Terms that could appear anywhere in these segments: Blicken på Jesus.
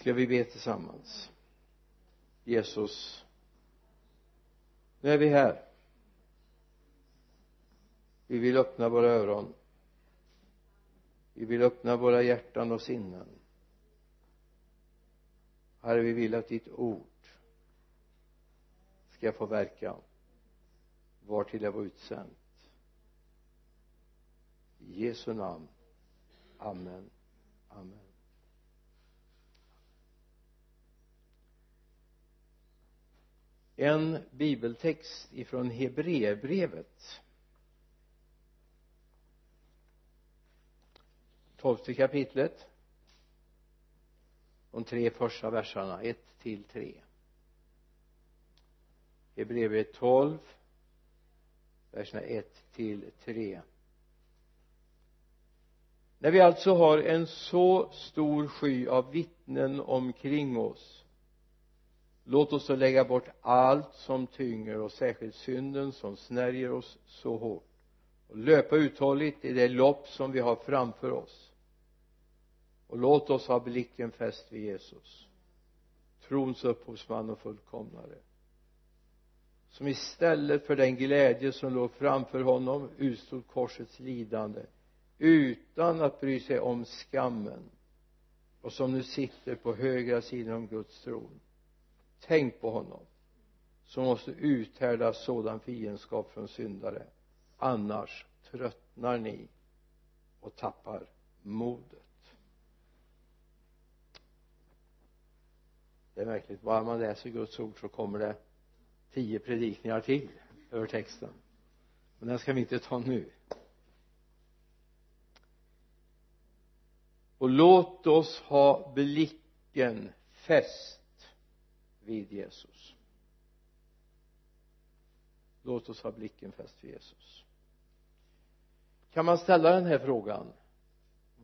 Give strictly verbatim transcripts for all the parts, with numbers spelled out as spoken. Ska vi be tillsammans. Jesus, nu är vi här. Vi vill öppna våra öron. Vi vill öppna våra hjärtan och sinnen. Herre, vi vill att ditt ord ska få verka var till det var utsänt. I Jesu namn. Amen. Amen. En bibeltext ifrån Hebreerbrevet, tolfte kapitlet, de tre första verserna, ett till tre. Hebreerbrevet tolv, verserna ett till tre. När vi alltså har en så stor sky av vittnen omkring oss, låt oss så lägga bort allt som tynger och särskilt synden som snärjer oss så hårt, och löpa uthålligt i det lopp som vi har framför oss. Och låt oss ha blicken fäst vid Jesus, trons upphovsman och fullkomnare, som istället för den glädje som låg framför honom utstod korsets lidande utan att bry sig om skammen, och som nu sitter på högra sidan om Guds tron. Tänk på honom som måste uthärda sådan fiendskap från syndare, annars tröttnar ni och tappar modet. Det är verkligen, bara man läser Guds ord så kommer det tio predikningar till över texten, men den ska vi inte ta nu. Och låt oss ha blicken fäst vid Jesus. Låt oss ha blicken fäst vid Jesus. Kan man ställa den här frågan?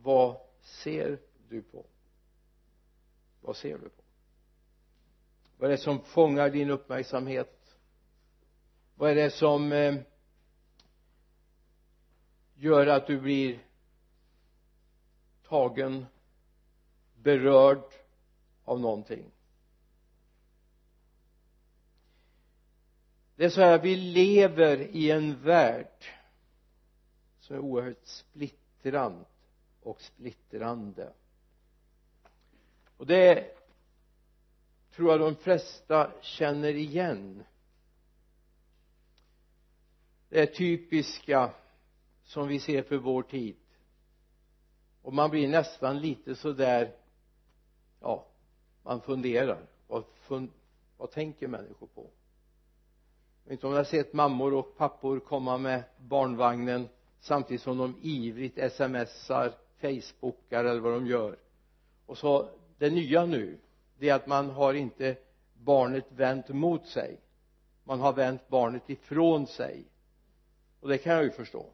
Vad ser du på? Vad ser du på? Vad är det som fångar din uppmärksamhet? Vad är det som eh, gör att du blir tagen, berörd av någonting? Det är så här, vi lever i en värld som är oerhört splittrande och splittrande. Och det tror jag de flesta känner igen. Det är typiska som vi ser för vår tid. Och man blir nästan lite så där, ja, man funderar. Vad, fun- vad tänker människor på? Inte om jag har sett mammor och pappor komma med barnvagnen samtidigt som de ivrigt smsar, facebookar eller vad de gör. Och så det nya nu, det är att man har inte barnet vänt mot sig. Man har vänt barnet ifrån sig. Och det kan jag ju förstå.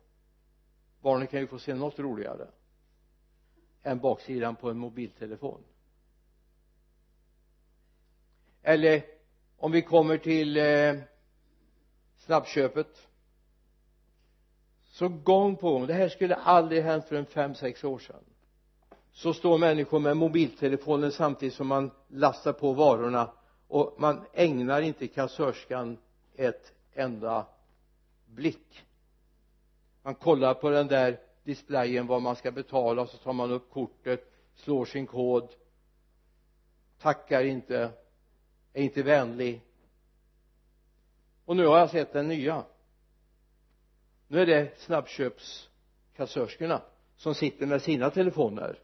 Barnet kan ju få se något roligare än baksidan på en mobiltelefon. Eller om vi kommer till... Eh, snabbköpet, så gång på gång, det här skulle aldrig hänt för en fem sex år sedan, så står människor med mobiltelefonen samtidigt som man lastar på varorna, och man ägnar inte kassörskan ett enda blick. Man kollar på den där displayen vad man ska betala, så tar man upp kortet, slår sin kod, tackar inte, är inte vänlig. Och nu har jag sett den nya. Nu är det snabbköpskassörskorna som sitter med sina telefoner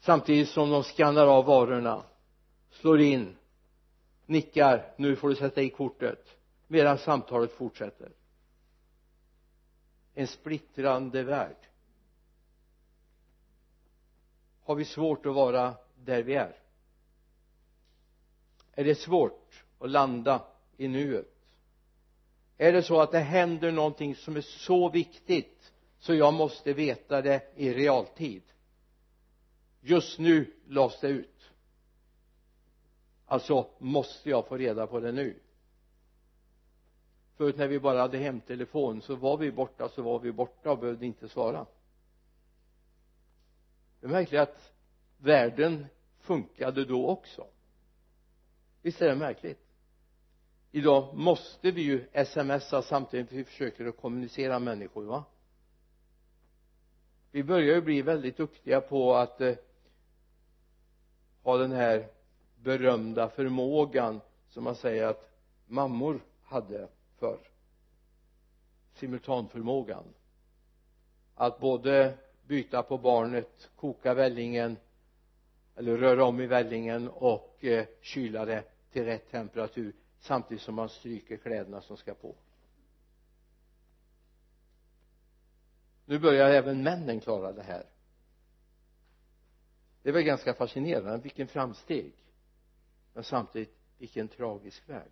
samtidigt som de skannar av varorna, slår in, nickar, nu får du sätta i kortet, medan samtalet fortsätter. En splittrande värld. Har vi svårt att vara där vi är? Är det svårt och landa i nuet? Är det så att det händer någonting som är så viktigt så jag måste veta det i realtid? Just nu lades det ut. Alltså måste jag få reda på det nu. Förut när vi bara hade hemtelefon så var vi borta så var vi borta och behövde inte svara. Det är märkligt att världen funkade då också. Visst är det märkligt? Idag måste vi ju smsa samtidigt vi försöker att kommunicera människor, va? Vi börjar ju bli väldigt duktiga på att eh, ha den här berömda förmågan som man säger att mammor hade för simultanförmågan, att både byta på barnet, koka vällingen eller röra om i vällingen och eh, kyla det till rätt temperatur samtidigt som man stryker kläderna som ska på. Nu börjar även männen klara det här. Det är väl ganska fascinerande, vilken framsteg, men samtidigt vilken tragisk värld.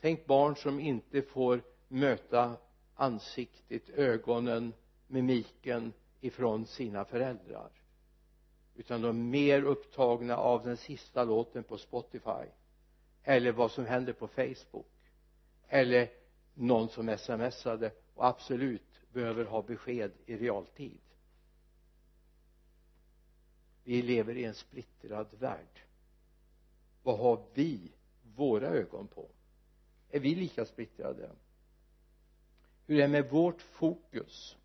Tänk barn som inte får möta ansiktet, ögonen, mimiken ifrån sina föräldrar, utan de är mer upptagna av den sista låten på Spotify eller vad som händer på Facebook eller någon som smsade och absolut behöver ha besked i realtid. Vi lever i en splittrad värld. Vad har vi våra ögon på? Är vi lika splittrade? Hur är det med vårt fokus?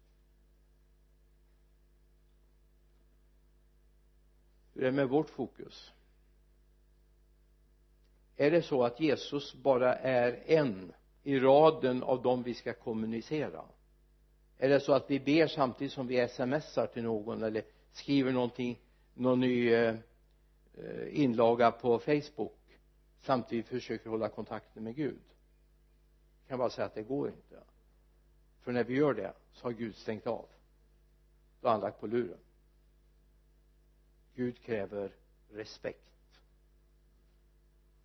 Hur är det med vårt fokus? Är det så att Jesus bara är en i raden av dem vi ska kommunicera? Är det så att vi ber samtidigt som vi smsar till någon eller skriver någonting, någon ny eh, inlaga på Facebook, samtidigt försöker hålla kontakten med Gud? Jag kan bara säga att det går inte. För när vi gör det så har Gud stängt av. Då har han lagt på luren. Gud kräver respekt.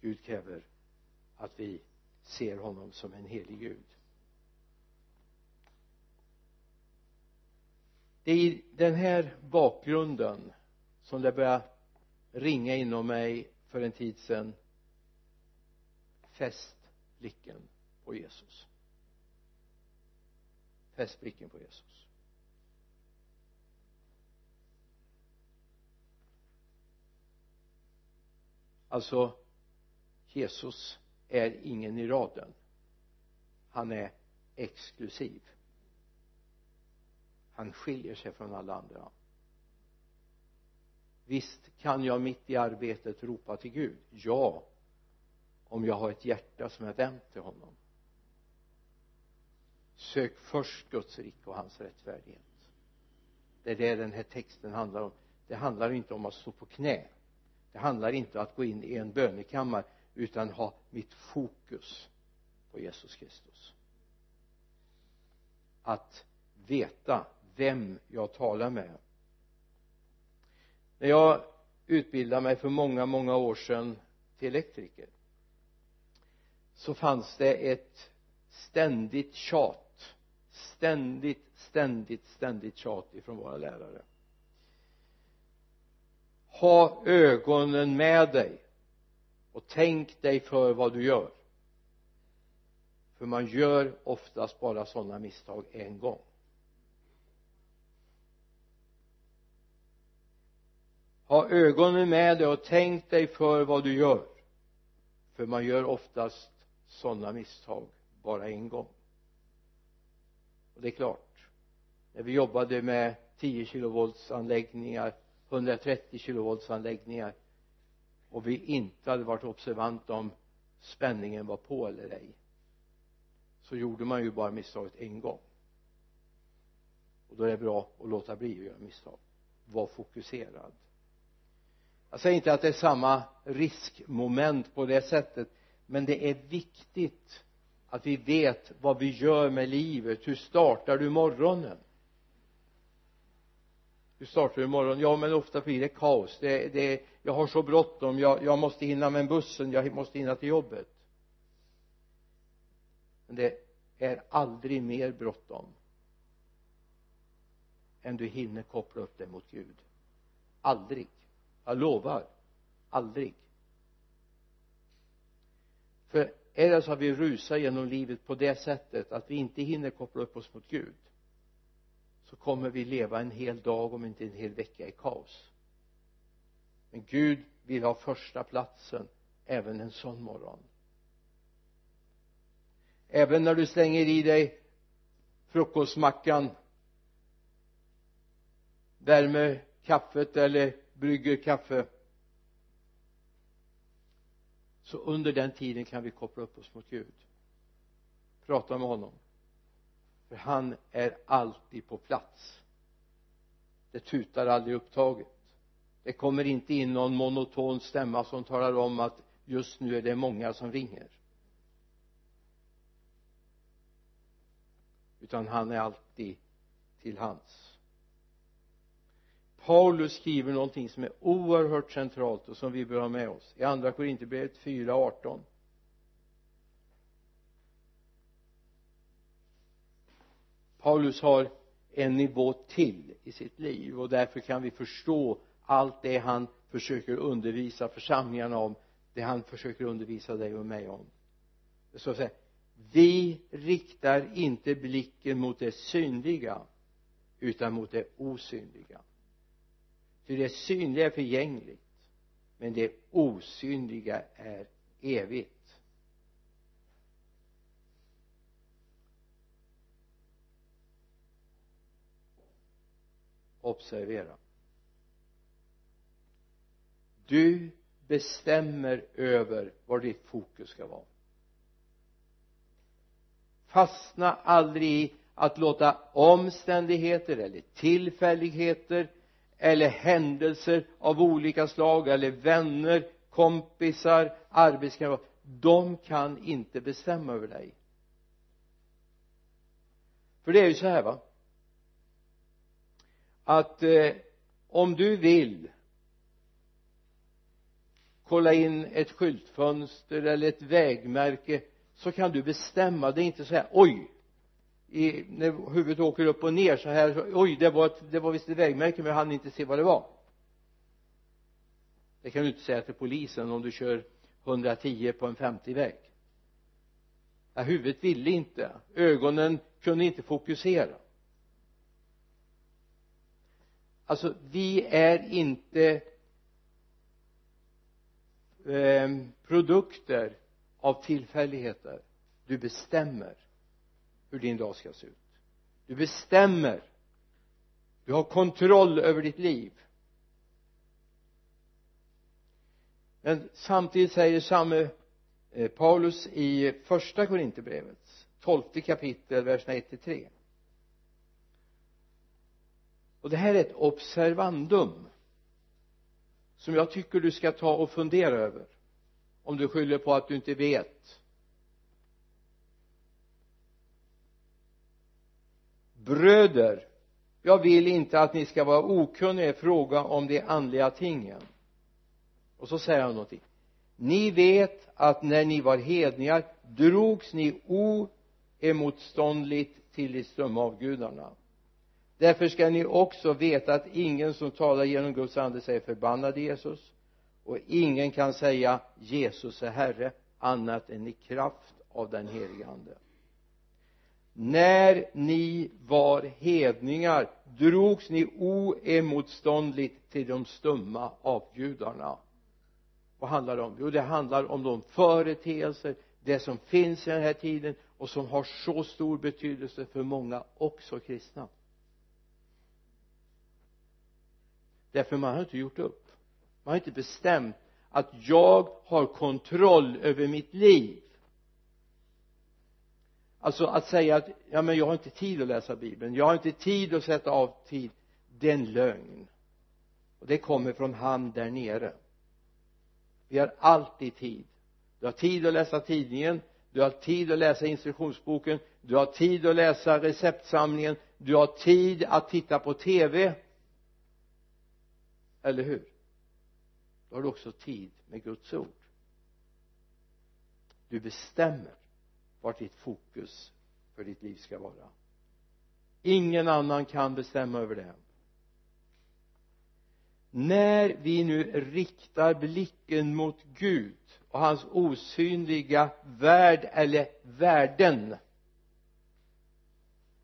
Gud kräver att vi ser honom som en helig Gud. Det är i den här bakgrunden som det börjar ringa inom mig för en tid sedan. Fäst blicken på Jesus. Fäst blicken på Jesus. Alltså, Jesus är ingen i raden. Han är exklusiv. Han skiljer sig från alla andra. Visst kan jag mitt i arbetet ropa till Gud. Ja, om jag har ett hjärta som är vänt till honom. Sök först Guds rike och hans rättfärdighet. Det är det den här texten handlar om. Det handlar inte om att stå på knä. Det handlar inte om att gå in i en bönekammare, utan ha mitt fokus på Jesus Kristus. Att veta vem jag talar med. När jag utbildade mig för många, många år sedan till elektriker, så fanns det ett ständigt tjat, ständigt, ständigt, ständigt tjat ifrån våra lärare. Ha ögonen med dig och tänk dig för vad du gör. För man gör oftast bara sådana misstag en gång. Ha ögonen med dig och tänk dig för vad du gör. För man gör oftast sådana misstag bara en gång. Och det är klart, när vi jobbade med tio kilovolts anläggningar, hundratrettio kilovolts anläggningar, och vi inte hade varit observant om spänningen var på eller ej, så gjorde man ju bara misstaget en gång. Och då är det bra att låta bli att göra misstag. Var fokuserad. Jag säger inte att det är samma riskmoment på det sättet, men det är viktigt att vi vet vad vi gör med livet. Hur startar du morgonen? Hur startar du morgonen? Ja, men ofta blir det kaos. Det, det, jag har så bråttom. Jag, jag måste hinna med bussen. Jag måste hinna till jobbet. Men det är aldrig mer bråttom än du hinner koppla upp dig mot Gud. Aldrig. Jag lovar, aldrig. För är det så att vi rusar genom livet på det sättet att vi inte hinner koppla upp oss mot Gud, så kommer vi leva en hel dag, om inte en hel vecka, i kaos. Men Gud vill ha första platsen även en sån morgon. Även när du slänger i dig frukostmackan, värmer kaffet eller brygger kaffe, så under den tiden kan vi koppla upp oss mot Gud, prata med honom, för han är alltid på plats. Det tutar aldrig upptaget. Det kommer inte in någon monoton stämma som talar om att just nu är det många som ringer, utan han är alltid till hands. Paulus skriver någonting som är oerhört centralt och som vi bör ha med oss i andra Korinthierbrevet fyra arton. Paulus har en nivå till i sitt liv, och därför kan vi förstå allt det han försöker undervisa församlingarna om, det han försöker undervisa dig och mig om. Så att säga, vi riktar inte blicken mot det synliga utan mot det osynliga. För det synliga är förgängligt, men det osynliga är evigt. Observera. Du bestämmer över var ditt fokus ska vara. Fastna aldrig i att låta omständigheter eller tillfälligheter eller händelser av olika slag eller vänner, kompisar, arbetskamrater, de kan inte bestämma över dig. För det är ju så här, va, att eh, om du vill kolla in ett skyltfönster eller ett vägmärke, så kan du bestämma. Det är inte så här, oj, I, när huvudet åker upp och ner så här, så, oj, det var, ett, det var visst ett vägmärke, men jag hann inte se vad det var. Det kan du inte säga till polisen om du kör hundratio på en femtio-väg. Ja, huvudet ville inte, ögonen kunde inte fokusera. Alltså, vi är inte eh, produkter av tillfälligheter. Du bestämmer hur din dag ska se ut. Du bestämmer. Du har kontroll över ditt liv. Men samtidigt säger samme eh, Paulus i första Korinthierbrevets tolfte kapitel, verserna ett till tre. Och det här är ett observandum som jag tycker du ska ta och fundera över, om du skyller på att du inte vet. Bröder, jag vill inte att ni ska vara okunniga i fråga om de andliga tingen. Och så säger han någonting. Ni vet att när ni var hedningar drogs ni oemotståndligt till de strömavgudarna. Därför ska ni också veta att ingen som talar genom Guds ande säger förbannad Jesus, och ingen kan säga Jesus är Herre annat än i kraft av den helige ande. När ni var hedningar drogs ni oemotståndligt till de stumma avgudarna. Vad handlar det om? Jo, det handlar om de företeelser, det som finns i den här tiden och som har så stor betydelse för många, också kristna. Därför man har inte gjort upp. Man har inte bestämt att jag har kontroll över mitt liv. Alltså att säga att ja, men jag har inte tid att läsa Bibeln, jag har inte tid att sätta av tid, det är en lögn. Och det kommer från han där nere. Vi har alltid tid. Du har tid att läsa tidningen, du har tid att läsa instruktionsboken, du har tid att läsa receptsamlingen, du har tid att titta på tv. Eller hur? Då har du också tid med Guds ord. Du bestämmer vart ditt fokus för ditt liv ska vara. Ingen annan kan bestämma över det. När vi nu riktar blicken mot Gud och hans osynliga värld eller världen,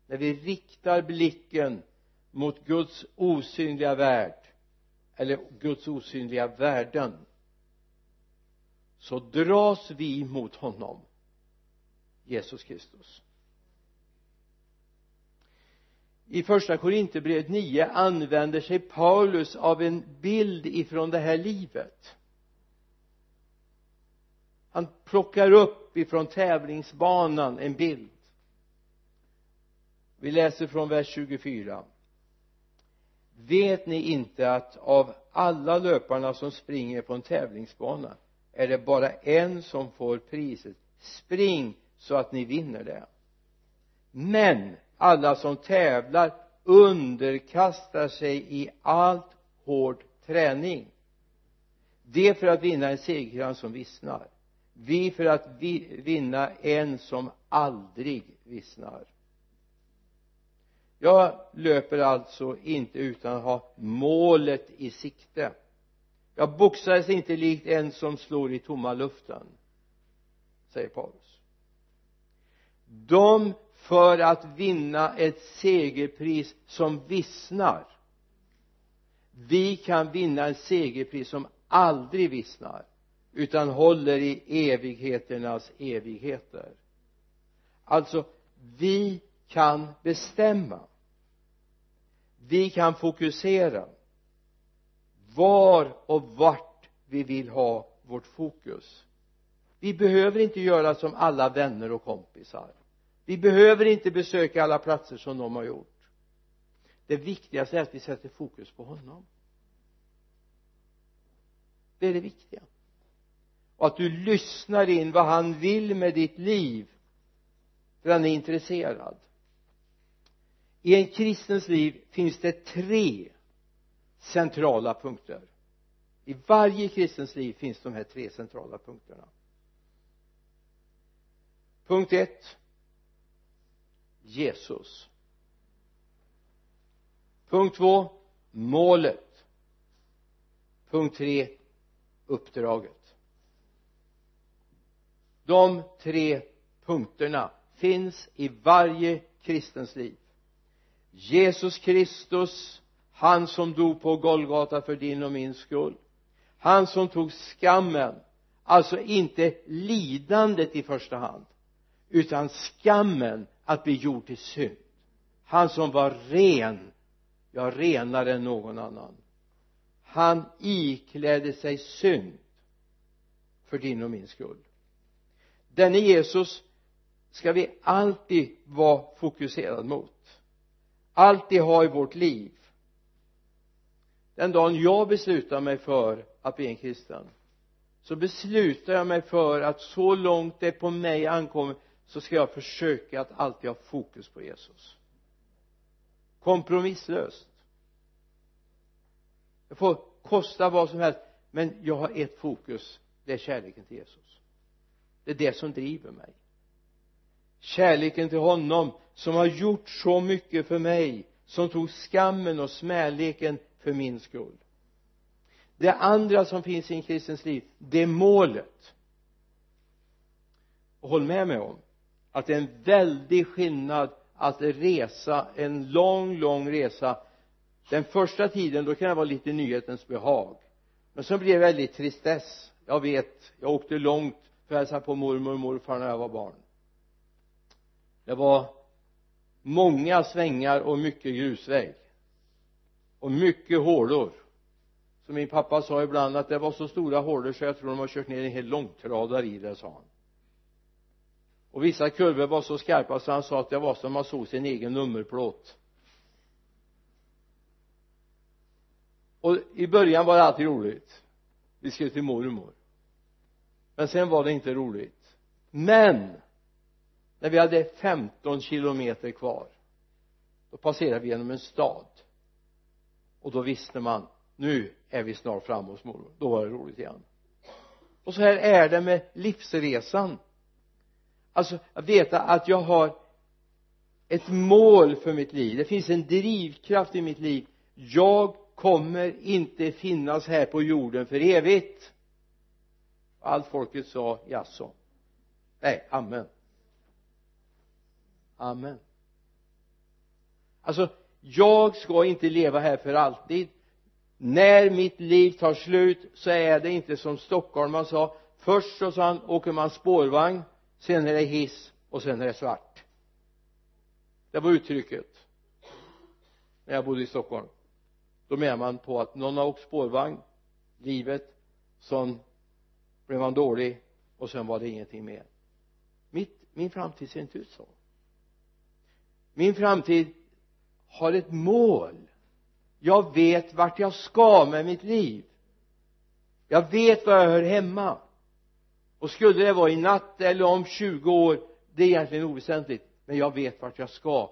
när vi riktar blicken mot Guds osynliga värld eller Guds osynliga värden, så dras vi mot honom, Jesus Kristus. I första Korinthierbrevet nio använder sig Paulus av en bild ifrån det här livet. Han plockar upp ifrån tävlingsbanan en bild. Vi läser från vers tjugofyra. Vet ni inte att av alla löparna som springer på en tävlingsbana är det bara en som får priset? Spring så att ni vinner det. Men alla som tävlar underkastar sig i allt hård träning. Det är för att vinna en segerkrans som vissnar. Vi för att vi, vinna en som aldrig vissnar. Jag löper alltså inte utan att ha målet i sikte. Jag boxas inte likt en som slår i tomma luften, säger Paulus. De för att vinna ett segerpris som vissnar. Vi kan vinna en segerpris som aldrig vissnar, utan håller i evigheternas evigheter. Alltså, vi kan bestämma. Vi kan fokusera var och vart vi vill ha vårt fokus. Vi behöver inte göra som alla vänner och kompisar. Vi behöver inte besöka alla platser som de har gjort. Det viktigaste är att vi sätter fokus på honom. Det är det viktiga. Och att du lyssnar in vad han vill med ditt liv, för han är intresserad. I en kristens liv finns det tre centrala punkter. I varje kristens liv finns de här tre centrala punkterna. Punkt ett: Jesus. Punkt två: målet. Punkt tre: uppdraget. De tre punkterna finns i varje kristens liv. Jesus Kristus, han som dog på Golgata för din och min skull, han som tog skammen, alltså inte lidandet i första hand, utan skammen att bli gjord till synd. Han som var ren, ja, renare än någon annan. Han iklädde sig synd för din och min skull. Denne Jesus ska vi alltid vara fokuserad mot, alltid ha i vårt liv. Den dagen jag beslutar mig för att bli en kristen, så beslutar jag mig för att så långt det på mig ankommer, så ska jag försöka att alltid ha fokus på Jesus. Kompromisslöst. Det får kosta vad som helst, men jag har ett fokus. Det är kärleken till Jesus. Det är det som driver mig. Kärleken till honom som har gjort så mycket för mig, som tog skammen och smäleken för min skull. Det andra som finns i en kristens liv, det är målet. Och håll med mig om att det är en väldig skillnad att resa en lång, lång resa. Den första tiden, då kan det vara lite nyhetens behag. Men så blev det väldigt tristess. Jag vet, jag åkte långt för att hälsa på mormor och morfar när jag var barn. Det var många svängar och mycket grusväg. Och mycket hålor. Som min pappa sa ibland, att det var så stora hålor så jag tror de har kört ner en hel långtradare i det, sa han. Och vissa kurvor var så skarpa så han sa att det var som man såg sin egen nummerplåt. Och i början var det alltid roligt. Vi skulle till mormor. Men sen var det inte roligt. Men när vi hade femton kilometer kvar, då passerade vi genom en stad. Och då visste man, nu är vi snart framme hos mormor. Då var det roligt igen. Och så här är det med livsresan. Alltså att veta att jag har ett mål för mitt liv. Det finns en drivkraft i mitt liv. Jag kommer inte finnas här på jorden för evigt. Allt folket sa jaså. Nej, amen. Amen. Alltså, jag ska inte leva här för alltid. när mitt liv tar slut så är det inte som Stockholm man sa, först så sa han, åker man spårvagn, sen är det hiss och sen är det svart. Det var uttrycket när jag bodde i Stockholm. Då menar man på att någon har åkt spårvagn livet, sån blev man dålig och sen var det ingenting mer. Mitt, min framtid ser inte ut så. Min framtid har ett mål. Jag vet vart jag ska med mitt liv. Jag vet var jag hör hemma. Och skulle det vara i natt eller om tjugo år, det är egentligen oväsentligt. Men jag vet vart jag ska.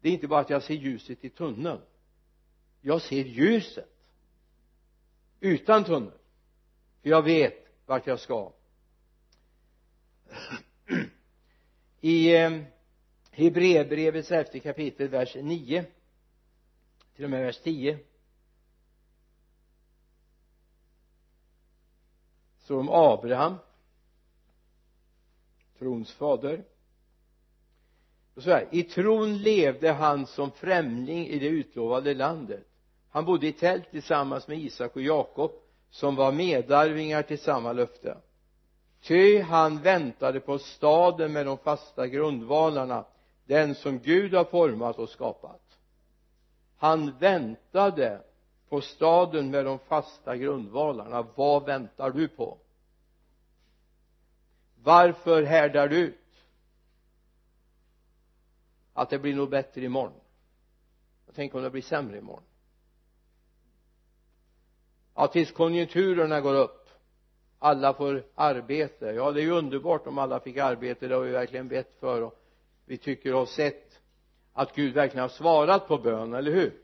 Det är inte bara att jag ser ljuset i tunneln. Jag ser ljuset utan tunneln. För jag vet vart jag ska. I eh, Hebreerbrevets elfte kapitel, vers nio till och med vers tio, så om Abraham, trons fader, och så här: i tron levde han som främling i det utlovade landet. Han bodde i tält tillsammans med Isak och Jakob, som var medarvingar till samma löfte. Ty han väntade på staden med de fasta grundvalarna, den som Gud har format och skapat. Han väntade på staden med de fasta grundvalarna. Vad väntar du på? Varför härdar du ut? Att det blir nog bättre imorgon. Jag tänker om det blir sämre imorgon. Ja, tills konjunkturerna går upp. Alla får arbete. Ja, det är ju underbart om alla fick arbete. Det har vi verkligen bett för. Och vi tycker och har sett att Gud verkligen har svarat på bön, eller hur?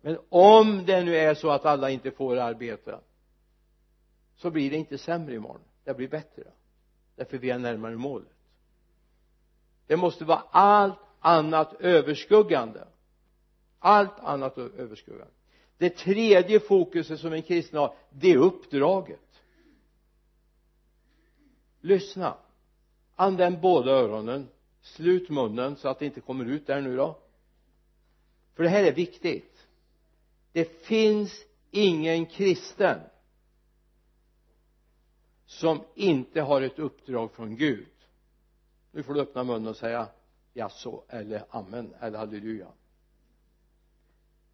Men om det nu är så att alla inte får arbeta, så blir det inte sämre imorgon. Det blir bättre. Därför vi är närmare målet. Det måste vara allt annat överskuggande. Allt annat överskuggande. Det tredje fokuset som en kristen har, det är uppdraget. Lyssna. Använd båda öronen. Slut munnen så att det inte kommer ut där nu då. För det här är viktigt. Det finns ingen kristen som inte har ett uppdrag från Gud. Nu får du öppna munnen och säga jaså eller amen eller halleluja.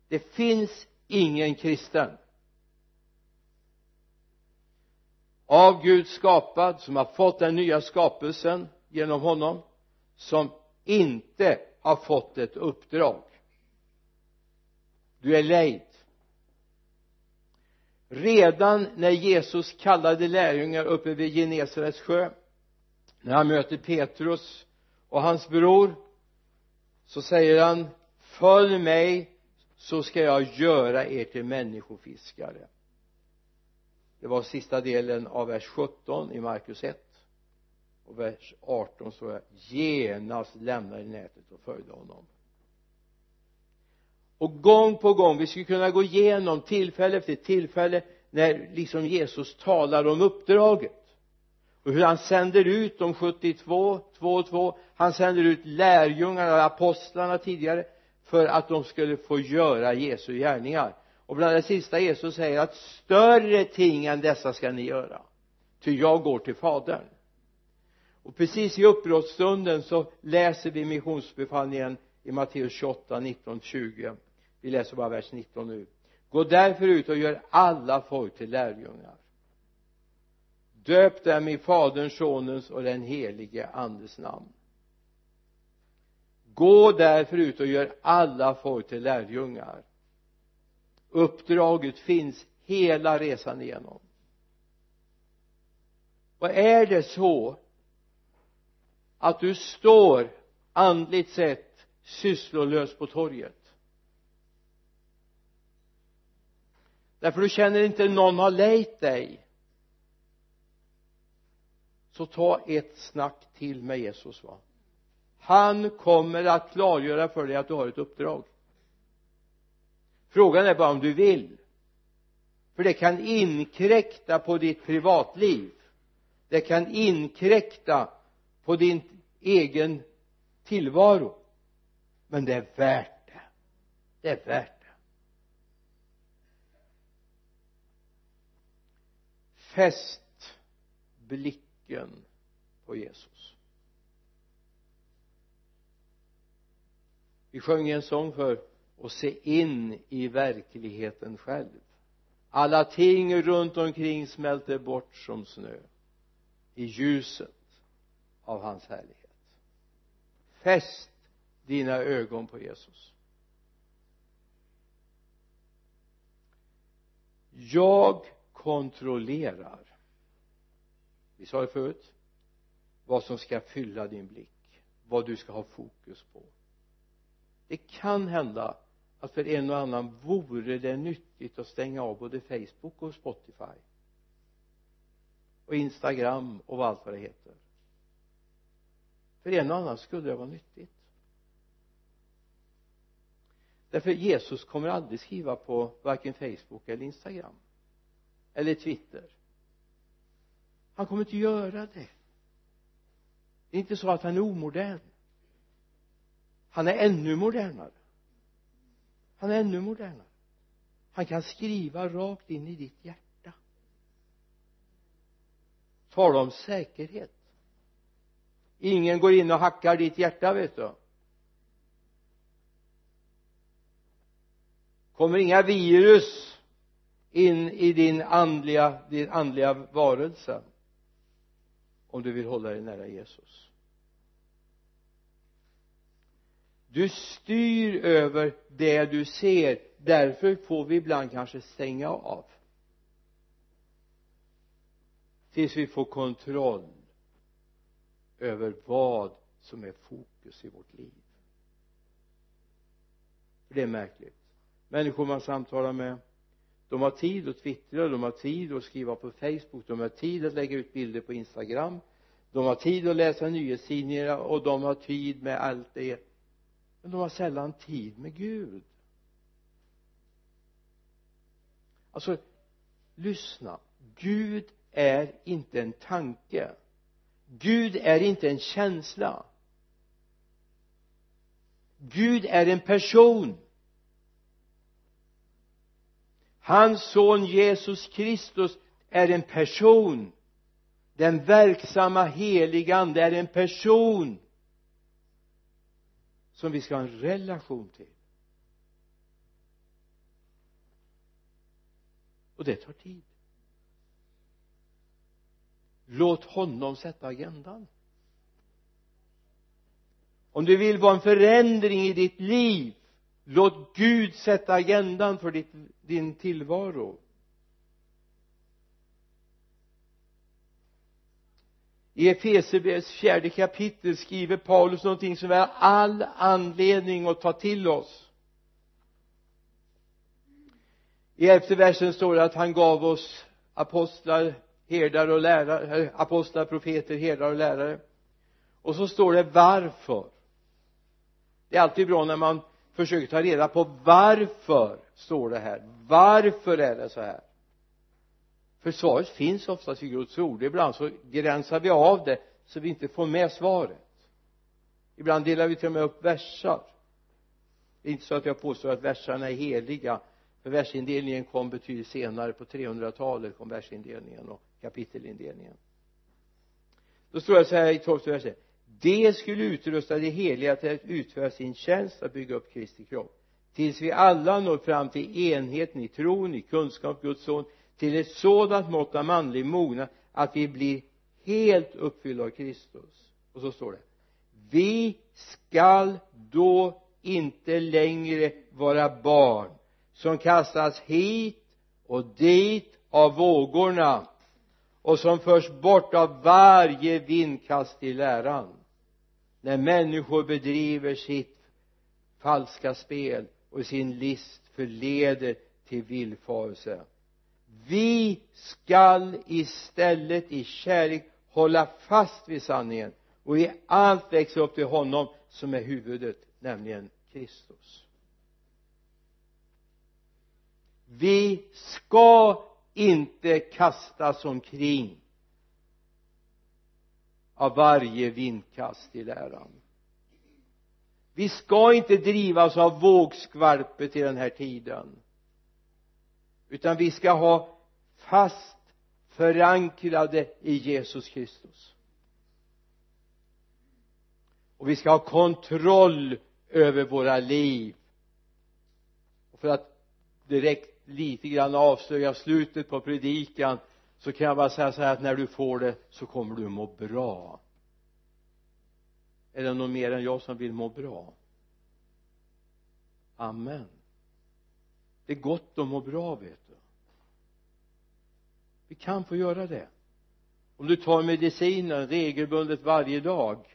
Det finns ingen kristen av Gud skapad som har fått den nya skapelsen genom honom som inte har fått ett uppdrag. Du är lejd. Redan när Jesus kallade lärjungar uppe vid Genesarets sjö, när han möter Petrus och hans bror, så säger han: följ mig så ska jag göra er till människofiskare. Det var sista delen av vers sjutton i Markus ett. Och vers arton så är: genast lämnade nätet och följde honom. Och gång på gång, vi skulle kunna gå igenom tillfälle efter tillfälle när liksom Jesus talar om uppdraget. Och hur han sänder ut de sjuttiotvå, två och två. Han sänder ut lärjungarna och apostlarna tidigare för att de skulle få göra Jesu gärningar. Och bland det sista Jesus säger att större ting än dessa ska ni göra. Ty jag går till Fadern. Och precis i uppbrottsstunden så läser vi missionsbefallningen i Matteus tjugoåtta, nitton, tjugo. Vi läser bara vers nitton nu. Gå därför ut och gör alla folk till lärjungar. Döp dem i Faderns, Sonens och den helige Andes namn. Gå därför ut och gör alla folk till lärjungar. Uppdraget finns hela resan igenom. Och är det så att du står andligt sett sysslolös på torget, därför du känner inte någon har lejt dig, så ta ett snack till med Jesus, va. Han kommer att klargöra för dig att du har ett uppdrag. Frågan är bara om du vill. För det kan inkräkta på ditt privatliv. Det kan inkräkta på din egen tillvaro. Men det är värt det. Det är värt det. Fäst blicken på Jesus. Vi sjöng en sång för att se in i verkligheten själv. Alla ting runt omkring smälter bort som snö i ljuset av hans härlighet. Fäst dina ögon på Jesus. Jag kontrollerar, vi sa det förut, vad som ska fylla din blick, vad du ska ha fokus på. Det kan hända att för en och annan vore det nyttigt att stänga av både Facebook och Spotify och Instagram och allt vad det heter. För en och annan skulle det vara nyttigt. Därför Jesus kommer aldrig skriva på varken Facebook eller Instagram eller Twitter. Han kommer inte göra det. Det är inte så att han är omodern. Han är ännu modernare. Han är ännu modernare. Han kan skriva rakt in i ditt hjärta. Tala om säkerhet. Ingen går in och hackar ditt hjärta, vet du. Kommer inga virus in i din andliga, din andliga varelse om du vill hålla dig nära Jesus. Du styr över det du ser. Därför får vi ibland kanske stänga av tills vi får kontroll över vad som är fokus i vårt liv. Det är märkligt. Människor man samtalar med, de har tid att twittra, de har tid att skriva på Facebook, de har tid att lägga ut bilder på Instagram, de har tid att läsa nyhetstidningar och de har tid med allt det. Men de har sällan tid med Gud. Alltså, lyssna. Gud är inte en tanke. Gud är inte en känsla. Gud är en person. Hans son Jesus Kristus är en person. Den verksamma heliga Ande är en person som vi ska ha en relation till. Och det tar tid. Låt honom sätta agendan. Om du vill vara en förändring i ditt liv, låt Gud sätta agendan för ditt, din tillvaro. I Efesierbrevets fjärde kapitel skriver Paulus någonting som vi har all anledning att ta till oss. I elfte versen står det att han gav oss apostlar, herdar och lärare, apostlar, profeter, herdar och lärare. Och så står det varför. Det är alltid bra när man försöker ta reda på varför står det här. Varför är det så här? För svaret finns oftast i Guds ord. Ibland så gränsar vi av det så vi inte får med svaret. Ibland delar vi till och med upp versar. Det är inte så att jag påstår att versarna är heliga. För versindelningen kom betydligt senare. På trehundratalet kom versindelningen och kapitelindelningen. Då står det så här i tolfte versen. Det skulle utrusta det heliga till att utföra sin tjänst att bygga upp Kristi kropp. Tills vi alla når fram till enheten i tron, i kunskap, Guds son. Till ett sådant mått av manlig mognad att vi blir helt uppfyllda av Kristus. Och så står det. Vi skall då inte längre vara barn som kastas hit och dit av vågorna och som förs bort av varje vindkast i läran. När människor bedriver sitt falska spel och sin list förleder till villfarelse. Vi skall istället i kärlek hålla fast vid sanningen och i allt växa upp till honom som är huvudet, nämligen Kristus. Vi ska inte kastas omkring av varje vindkast i läran. Vi ska inte drivas av vågskvalpet i den här tiden. Utan vi ska ha fast förankrade i Jesus Kristus. Och vi ska ha kontroll över våra liv. Och för att direkt lite grann avslöja slutet på predikan, så kan jag bara säga så här, att när du får det så kommer du må bra. Är det någon mer än jag som vill må bra? Amen. Det är gott att må bra, vet du. Vi kan få göra det. Om du tar medicinen regelbundet varje dag.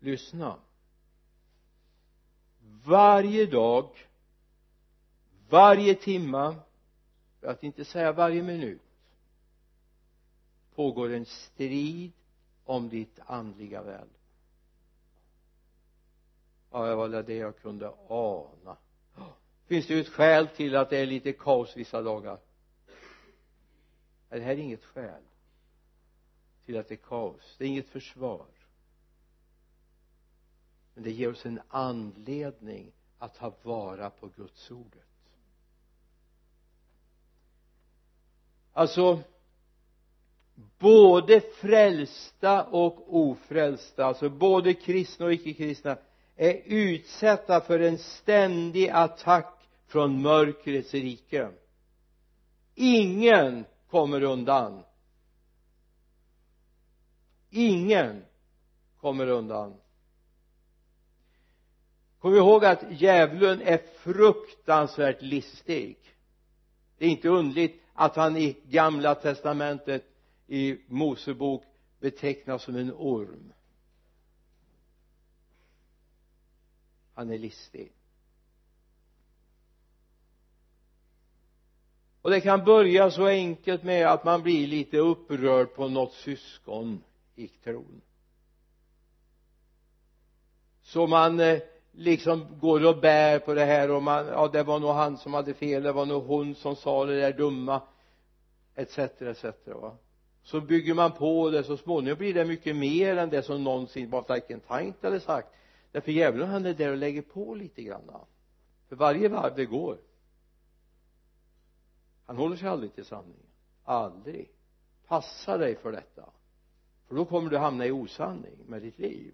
Lyssna. Varje dag, varje timma, för att inte säga varje minut, pågår en strid om ditt andliga väl. Ja, det var det jag kunde ana. Finns det ju ett skäl till att det är lite kaos vissa dagar? Det här är inget skäl till att det är kaos. Det är inget försvar. Men det ger oss en anledning att ta vara på Guds ordet. Alltså, både frälsta och ofrälsta, alltså både kristna och icke-kristna, är utsatta för en ständig attack från mörkrets rike. Ingen kommer undan. Ingen kommer undan. Kom ihåg att djävulen är fruktansvärt listig. Det är inte underligt att han i Gamla testamentet i Mosebok betecknas som en orm. Han är listig. Och det kan börja så enkelt med att man blir lite upprörd på något syskon i tron. Så man eh, liksom går och bär på det här, och man, ja, det var nog han som hade fel, det var nog hon som sa det där dumma, etc, etc, va. Så bygger man på det, så småningom blir det mycket mer än det som någonsin bara varken tänkt eller sagt. Därför djävulen, han är där och lägger på lite grann. För varje varv det går. Han håller sig aldrig till sanningen. Aldrig. Passa dig för detta. För då kommer du hamna i osanning med ditt liv.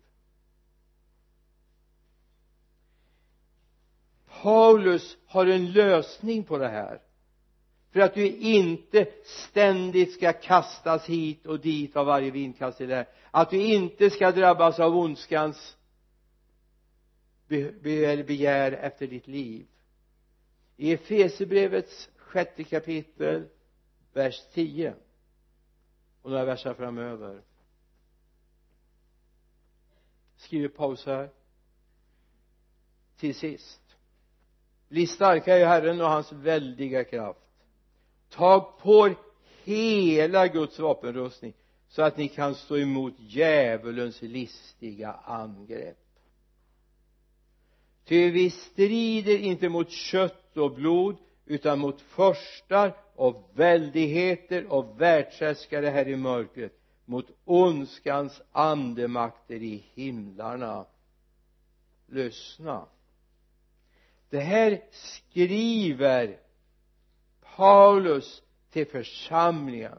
Paulus har en lösning på det här. För att du inte ständigt ska kastas hit och dit av varje vindkast i det här. Att du inte ska drabbas av ondskans Be- be- begär efter ditt liv. I Efeserbrevets sjätte kapitel, vers tio, och några verser framöver, skriver Paulus här: till sist, bli starka i Herren och hans väldiga kraft. Tag på hela Guds vapenrustning, så att ni kan stå emot djävulens listiga angrepp. Ty vi strider inte mot kött och blod, utan mot förstar och väldigheter och världshärskare här i mörkret, mot ondskans andemakter i himlarna. Lyssna. Det här skriver Paulus till församlingen,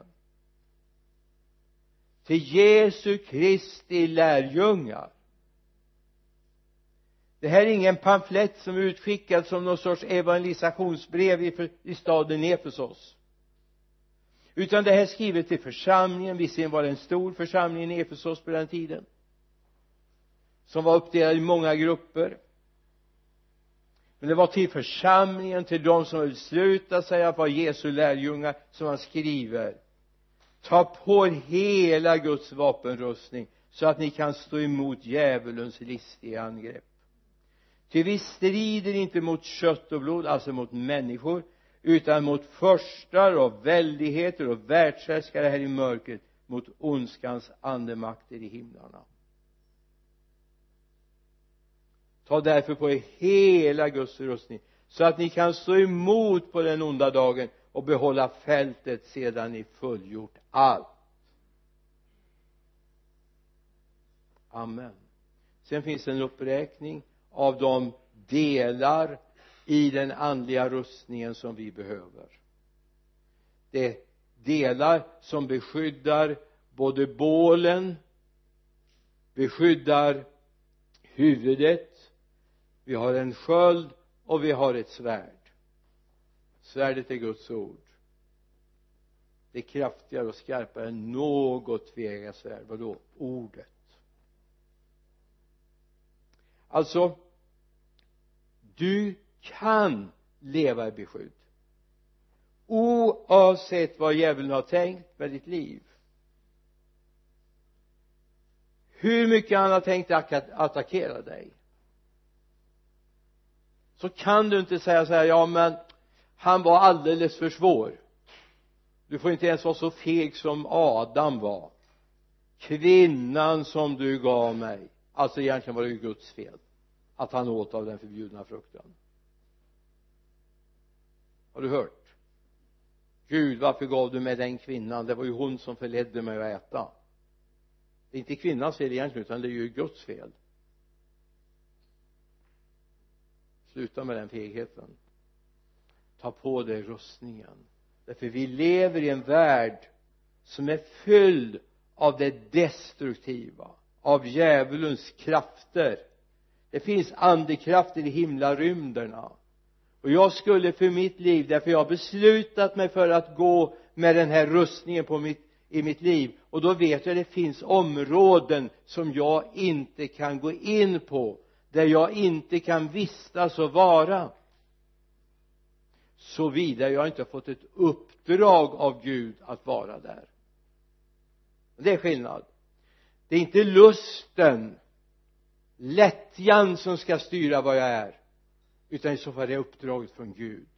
till Jesu Kristi lärjungar. Det här är ingen pamflett som är utskickad som någon sorts evangelisationsbrev i, i staden Efesos. Utan det här är skrivet till församlingen. Visserligen var det en stor församling i Efesos på den tiden, som var uppdelad i många grupper. Men det var till församlingen, till de som vill sluta sig att vara Jesu lärjungar, som han skriver: ta på hela Guds vapenrustning, så att ni kan stå emot djävulens listiga angrepp. Ty vi strider inte mot kött och blod, alltså mot människor, utan mot förstar och väldigheter och världshärskare här i mörkret, mot ondskans andemakter i himlarna. Ta därför på er hela Guds rustning, så att ni kan stå emot på den onda dagen och behålla fältet sedan ni fullgjort allt. Amen. Sen finns en uppräkning av de delar i den andliga rustningen som vi behöver. Det är delar som beskyddar både bålen, beskyddar huvudet, vi har en sköld och vi har ett svärd. Svärdet är Guds ord. Det är kraftigare och skarpare än något tveeggat svärd. Vadå? Ordet. Alltså, du kan leva i beskydd. Oavsett vad djävulen har tänkt med ditt liv. Hur mycket han har tänkt att attackera dig. Så kan du inte säga så här, ja men han var alldeles för svår. Du får inte ens vara så feg som Adam var. Kvinnan som du gav mig. Alltså egentligen var det ju Guds fel att han åt av den förbjudna frukten. Har du hört? Gud, varför gav du mig den kvinnan? Det var ju hon som förledde mig att äta. Det är inte kvinnans fel egentligen, utan det är ju Guds fel. Sluta med den fegheten. Ta på dig rustningen. Därför vi lever i en värld som är fylld av det destruktiva, av djävulens krafter. Det finns andekrafter i himlarymderna. Och jag skulle för mitt liv, därför jag har beslutat mig för att gå med den här rustningen på mitt, i mitt liv. Och då vet jag att det finns områden som jag inte kan gå in på, där jag inte kan vistas och vara. Såvida jag inte har fått ett uppdrag av Gud att vara där. Det är skillnad. Det är inte lusten, lättjan som ska styra vad jag är. Utan i så fall är det uppdraget från Gud.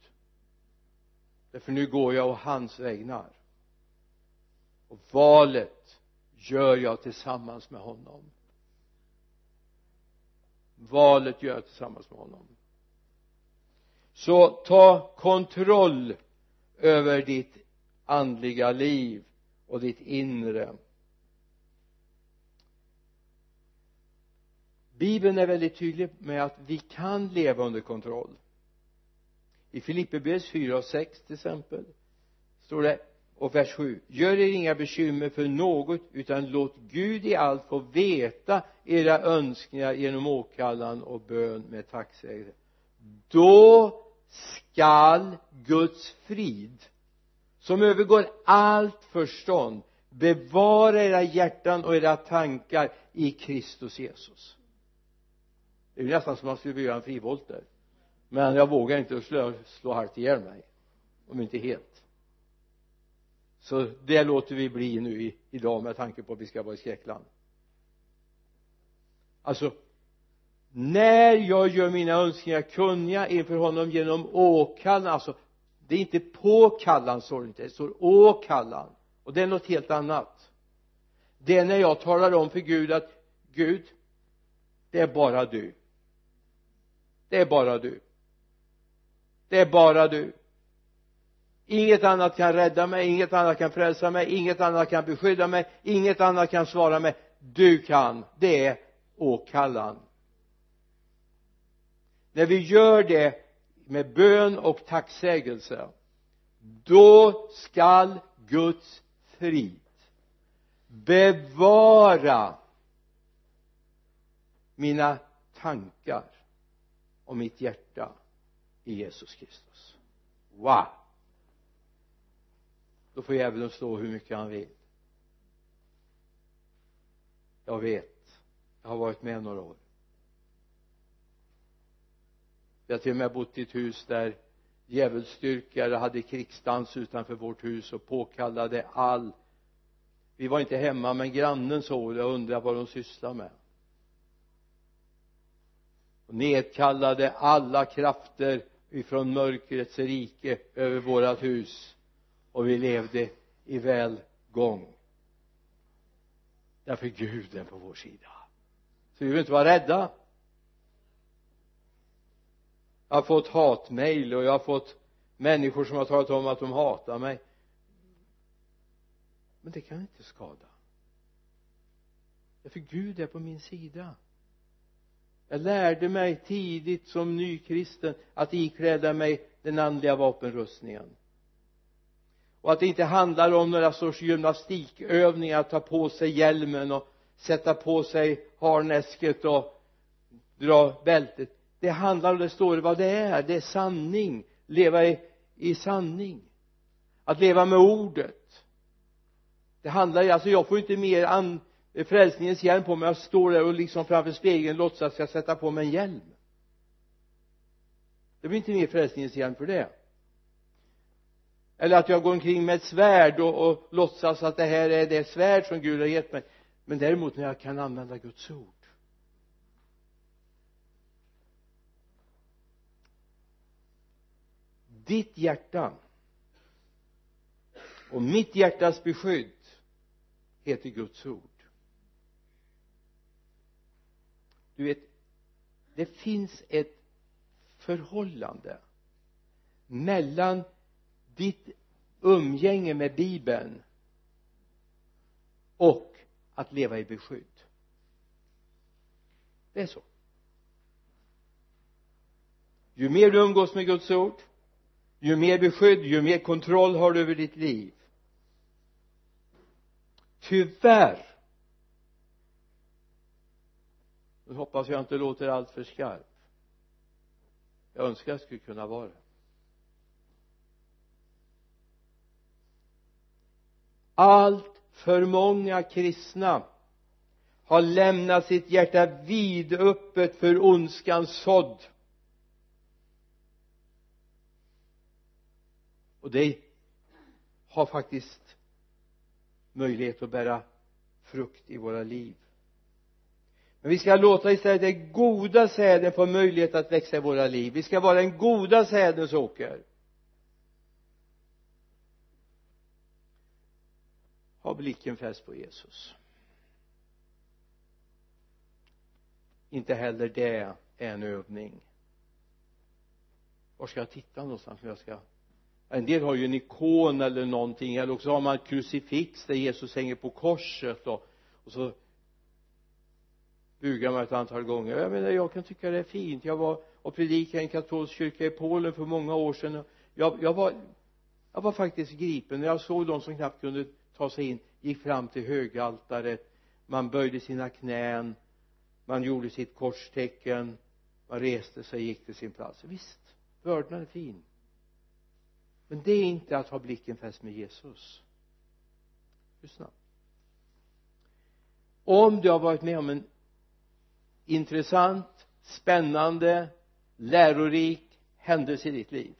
Därför nu går jag och hans vägnar. Och valet gör jag tillsammans med honom. Valet gör jag tillsammans med honom. Så ta kontroll över ditt andliga liv och ditt inre. Bibeln är väldigt tydlig med att vi kan leva under kontroll. I Filipperbrevet fyra och sex till exempel står det, och vers sju: gör er inga bekymmer för något, utan låt Gud i allt få veta era önskningar genom åkallan och bön med tacksägelse. Då skall Guds frid, som övergår allt förstånd, bevara era hjärtan och era tankar i Kristus Jesus. Det är ju nästan som man skulle bygga en frivolter. Men jag vågar inte slå, slå halt ihjäl mig. Om inte helt. Så det låter vi bli nu i, idag med tanke på att vi ska vara i skräckland. Alltså, när jag gör mina önskningar kunniga inför honom genom åkallan. Alltså, det är inte påkallan står det inte. Det står åkallan. Och det är något helt annat. Det är när jag talar om för Gud att Gud, det är bara du. Det är bara du. Det är bara du. Inget annat kan rädda mig. Inget annat kan frälsa mig. Inget annat kan beskydda mig. Inget annat kan svara mig. Du kan. Det är åkallan. När vi gör det med bön och tacksägelse, då skall Guds frid bevara mina tankar och mitt hjärta i Jesus Kristus. Wow! Då får djävulen slå hur mycket han vill. Jag vet. Jag har varit med några år. Jag har till och med bott i ett hus där djävulsstyrkare hade krigsdans utanför vårt hus och påkallade all. Vi var inte hemma, men grannen såg det och undrade vad de sysslar med. Nedkallade alla krafter ifrån mörkrets rike över vårat hus, och vi levde i välgång därför Guden på vår sida, så vi vill inte vara rädda. Jag har fått hatmejl och jag har fått människor som har talat om att de hatar mig, men det kan inte skada därför Gud är på min sida. Jag lärde mig tidigt som nykristen att ikläda mig den andliga vapenrustningen. Och att det inte handlar om några sorts gymnastikövningar, att ta på sig hjälmen och sätta på sig harnäsket och dra bältet. Det handlar om, det står vad det är, det är sanning. Leva i, i sanning. Att leva med ordet. Det handlar, alltså jag får inte mer an, frälsningens hjälm på mig. Jag står där och liksom framför spegeln låtsas jag sätta på mig en hjälm. Det blir inte mer frälsningens hjälm för det. Eller att jag går omkring med ett svärd och, och låtsas att det här är det svärd som Gud har gett mig. Men däremot när jag kan använda Guds ord. Ditt hjärta och mitt hjärtas beskydd heter Guds ord. Du vet, det finns ett förhållande mellan ditt umgänge med Bibeln och att leva i beskydd. Det är så. Ju mer du umgås med Guds ord, ju mer beskydd, ju mer kontroll har du över ditt liv. Tyvärr. Nu hoppas jag inte låter allt för skarp. Jag önskar jag skulle kunna vara. Allt för många kristna har lämnat sitt hjärta vidöppet för ondskans sådd. Och det har faktiskt möjlighet att bära frukt i våra liv. Men vi ska låta istället den goda säden få möjlighet att växa i våra liv. Vi ska vara den goda sädens åker. Ha blicken fäst på Jesus. Inte heller det är en övning. Var ska jag titta någonstans när jag ska... En del har ju en ikon eller någonting, eller också har man ett krucifix där Jesus hänger på korset och, och så bugar man ett antal gånger. Jag menar, jag kan tycka det är fint. Jag var och predikade i en katolsk kyrka i Polen för många år sedan. Jag, jag, var, jag var faktiskt gripen när jag såg de som knappt kunde ta sig in, gick fram till högaltaret. Man böjde sina knän, man gjorde sitt korstecken, man reste sig och gick till sin plats. Visst, vördnaden är fin. Men det är inte att ha blicken fäst med Jesus. Lyssna. Om du har varit med om en intressant, spännande, lärorik händelse i ditt liv.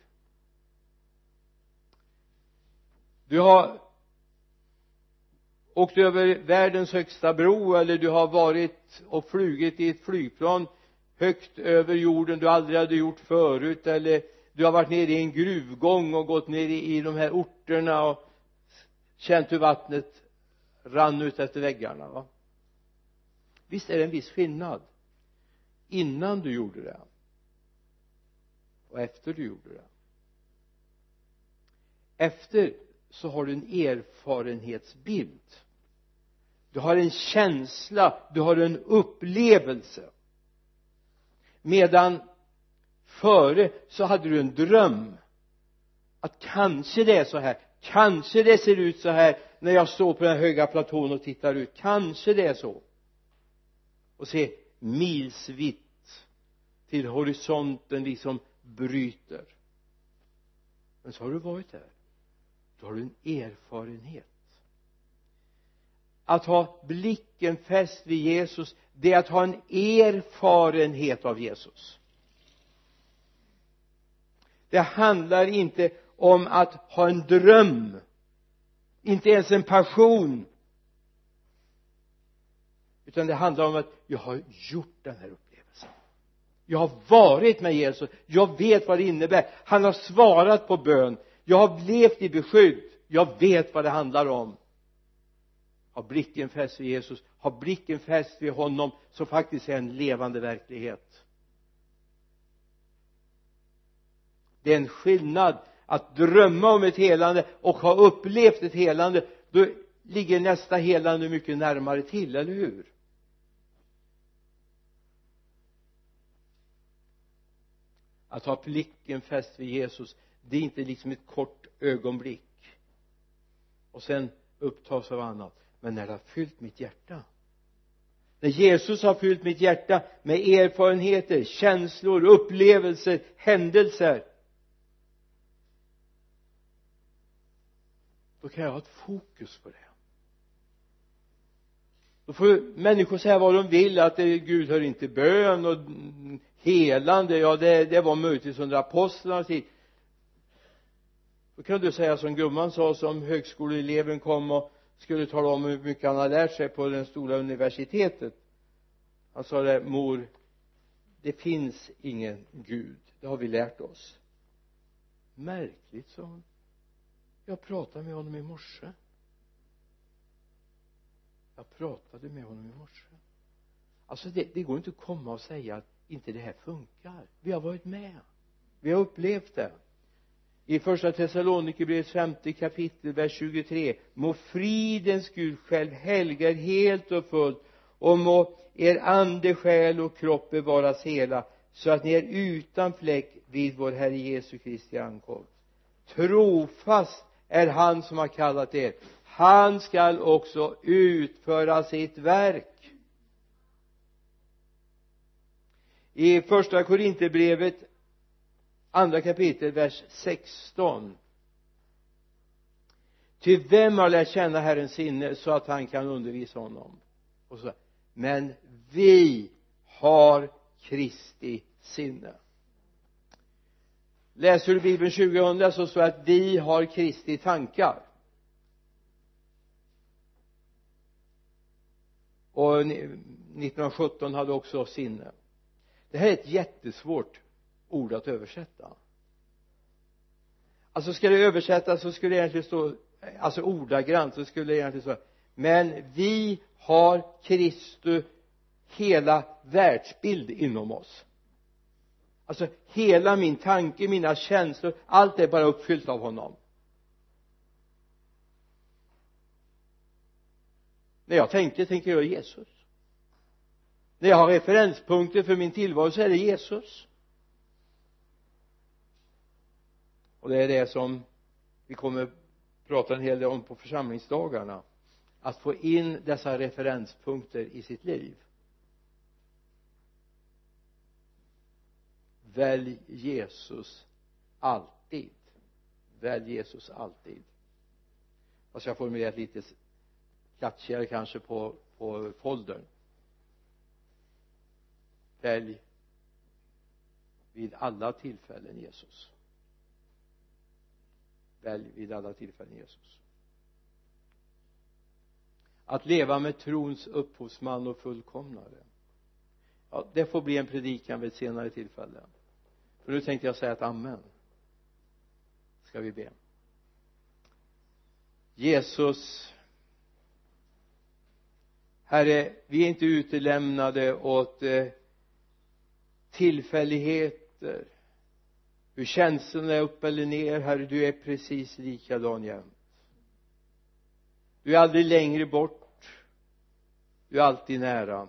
Du har åkt över världens högsta bro, eller du har varit och flugit i ett flygplan högt över jorden du aldrig hade gjort förut, eller du har varit nere i en gruvgång och gått ner i de här orterna och känt hur vattnet rann ut efter väggarna, va? Visst är det en viss skillnad innan du gjorde det och efter du gjorde det. Efter så har du en erfarenhetsbild. Du har en känsla, du har en upplevelse. Medan före så hade du en dröm att kanske det är så här, kanske det ser ut så här när jag står på den höga platån och tittar ut, kanske det är så, och se milsvitt till horisonten liksom bryter. Men så har du varit där, då har du en erfarenhet. Att ha blicken fäst vid Jesus, det är att ha en erfarenhet av Jesus. Det handlar inte om att ha en dröm, inte ens en passion, utan det handlar om att jag har gjort den här upplevelsen. Jag har varit med Jesus, jag vet vad det innebär. Han har svarat på bön, jag har levt i beskydd, jag vet vad det handlar om. Har blicken fäst vid Jesus, har blicken fäst vid honom som faktiskt är en levande verklighet. Det är en skillnad att drömma om ett helande och ha upplevt ett helande. Då ligger nästa helande mycket närmare till, eller hur? att ha blicken fäst vid Jesus, det är inte liksom ett kort ögonblick och sen upptas av annat. Men när det har fyllt mitt hjärta, när Jesus har fyllt mitt hjärta med erfarenheter, känslor, upplevelser, händelser, då kan jag ha ett fokus på det. Då får människor säga vad de vill, att det, Gud hör inte bön och helande, ja det, det var möjligtvis under apostlarnas tid. Då kan du säga som gumman sa, som högskoleeleven kom och skulle tala om hur mycket han har lärt sig på det stora universitetet. Han sa det, mor, det finns ingen Gud, det har vi lärt oss. Märkligt, sa hon. Jag pratade med honom i morse. Jag pratade med honom i morse. Alltså det, det går inte att komma och säga att inte det här funkar. Vi har varit med. Vi har upplevt det. I första Thessalonikerbrevets femte kapitel, vers tjugotre. Må fridens Gud själv helgar helt och fullt, och må er ande, själ och kropp bevaras hela, så att ni är utan fläck vid vår Herre Jesu Kristi ankomst. Trofast är han som har kallat er. Han skall också utföra sitt verk. I första Korinthierbrevet andra kapitel, vers sexton. Ty vem har lärt känna Herrens sinne så att han kan undervisa honom? Och så, men vi har Kristi sinne. Läser du Bibeln tjugohundra så står det att vi har Kristi tankar. Och nittonhundrasjutton hade också sinne. Det här är ett jättesvårt ord att översätta. Alltså ska det översättas så skulle det egentligen stå, alltså ordagrant så skulle det egentligen stå, men vi har Kristus hela världsbild inom oss. Alltså hela min tanke, mina känslor, allt är bara uppfyllt av honom. När jag tänker, tänker jag Jesus. När jag har referenspunkter för min tillvaro så är det Jesus. Och det är det som vi kommer prata en hel del om på församlingsdagarna. Att få in dessa referenspunkter i sitt liv. Välj Jesus alltid. Välj Jesus alltid. Fast jag formulerat lite kattigare kanske på, på foldern. Välj vid alla tillfällen Jesus. Välj vid alla tillfällen Jesus. Att leva med trons upphovsman och fullkomnare. Ja, det får bli en predikan vid ett senare tillfälle. För nu tänkte jag säga ett amen. Ska vi be. Jesus, Herre, vi är inte utelämnade åt eh, tillfälligheter. Hur känslorna är upp eller ner, Herre, du är precis likadan jämt. Du är aldrig längre bort. Du är alltid nära.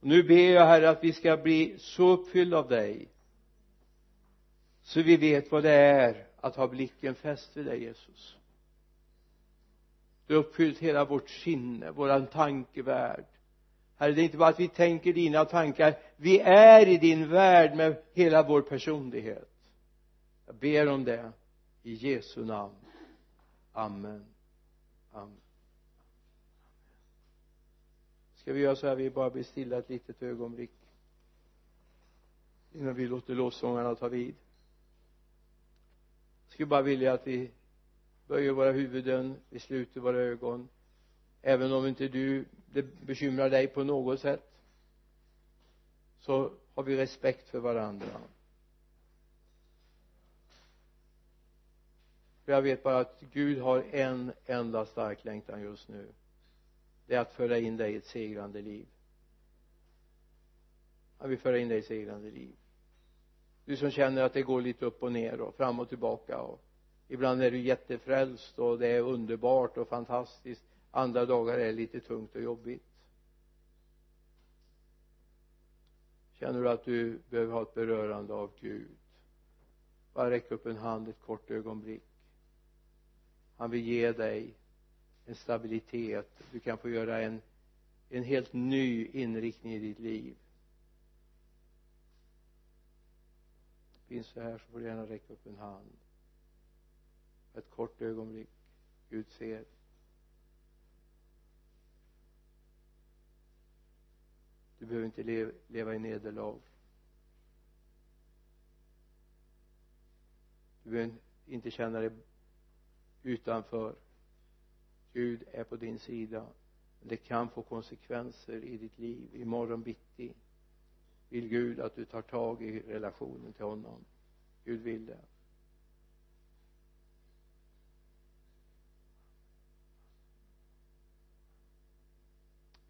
Och nu ber jag, Herre, att vi ska bli så uppfyllda av dig så vi vet vad det är att ha blicken fäst vid dig, Jesus. Du har uppfyllt hela vårt sinne, våran tankevärld. Herre, det är inte bara att vi tänker dina tankar. Vi är i din värld med hela vår personlighet. Jag ber om det i Jesu namn. Amen. Amen. Ska vi göra så här, vi bara blir stilla ett litet ögonblick innan vi låter lovsångarna ta vid. Jag skulle bara vilja att vi böjer våra huvuden, vi sluter våra ögon. Även om inte du, det bekymrar dig på något sätt, så har vi respekt för varandra. För jag vet bara att Gud har en enda stark längtan just nu. Det är att föra in dig i ett segrande liv. Han vill föra in dig i ett segrande liv. Du som känner att det går lite upp och ner och fram och tillbaka. Och ibland är du jättefrälst och det är underbart och fantastiskt. Andra dagar är det lite tungt och jobbigt. Känner du att du behöver ha ett berörande av Gud, bara räck upp en hand ett kort ögonblick. Han vill ge dig en stabilitet. Du kan få göra en, en helt ny inriktning i ditt liv. Finns det här så får du gärna räcka upp en hand. Ett kort ögonblick. Gud ser. Du behöver inte le- leva i nederlag. Du behöver inte känna dig utanför. Gud är på din sida. Det kan få konsekvenser i ditt liv. Imorgon bitti vill Gud att du tar tag i relationen till honom. Gud vill det.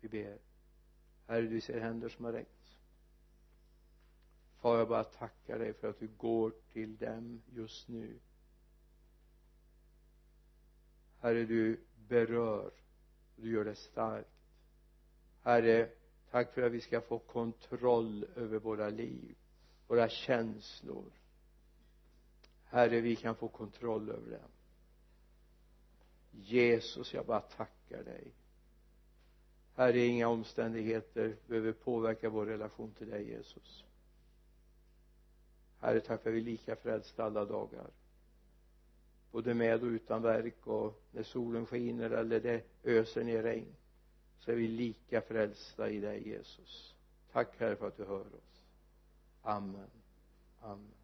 Vi ber. Herre, du ser händer som har räckt. Far, jag bara tackar dig för att du går till dem just nu. Herre, du berör. Du gör det starkt. Herre, tack för att vi ska få kontroll över våra liv, våra känslor. Herre, vi kan få kontroll över det. Jesus, jag bara tackar dig. Herre, inga omständigheter behöver påverka vår relation till dig, Jesus. Herre, tack för att vi är lika frälsta alla dagar. Både med och utan verk, och när solen skiner eller det öser ner regn, så är vi lika frälsta i dig, Jesus. Tack, Herre, för att du hör oss. Amen. Amen.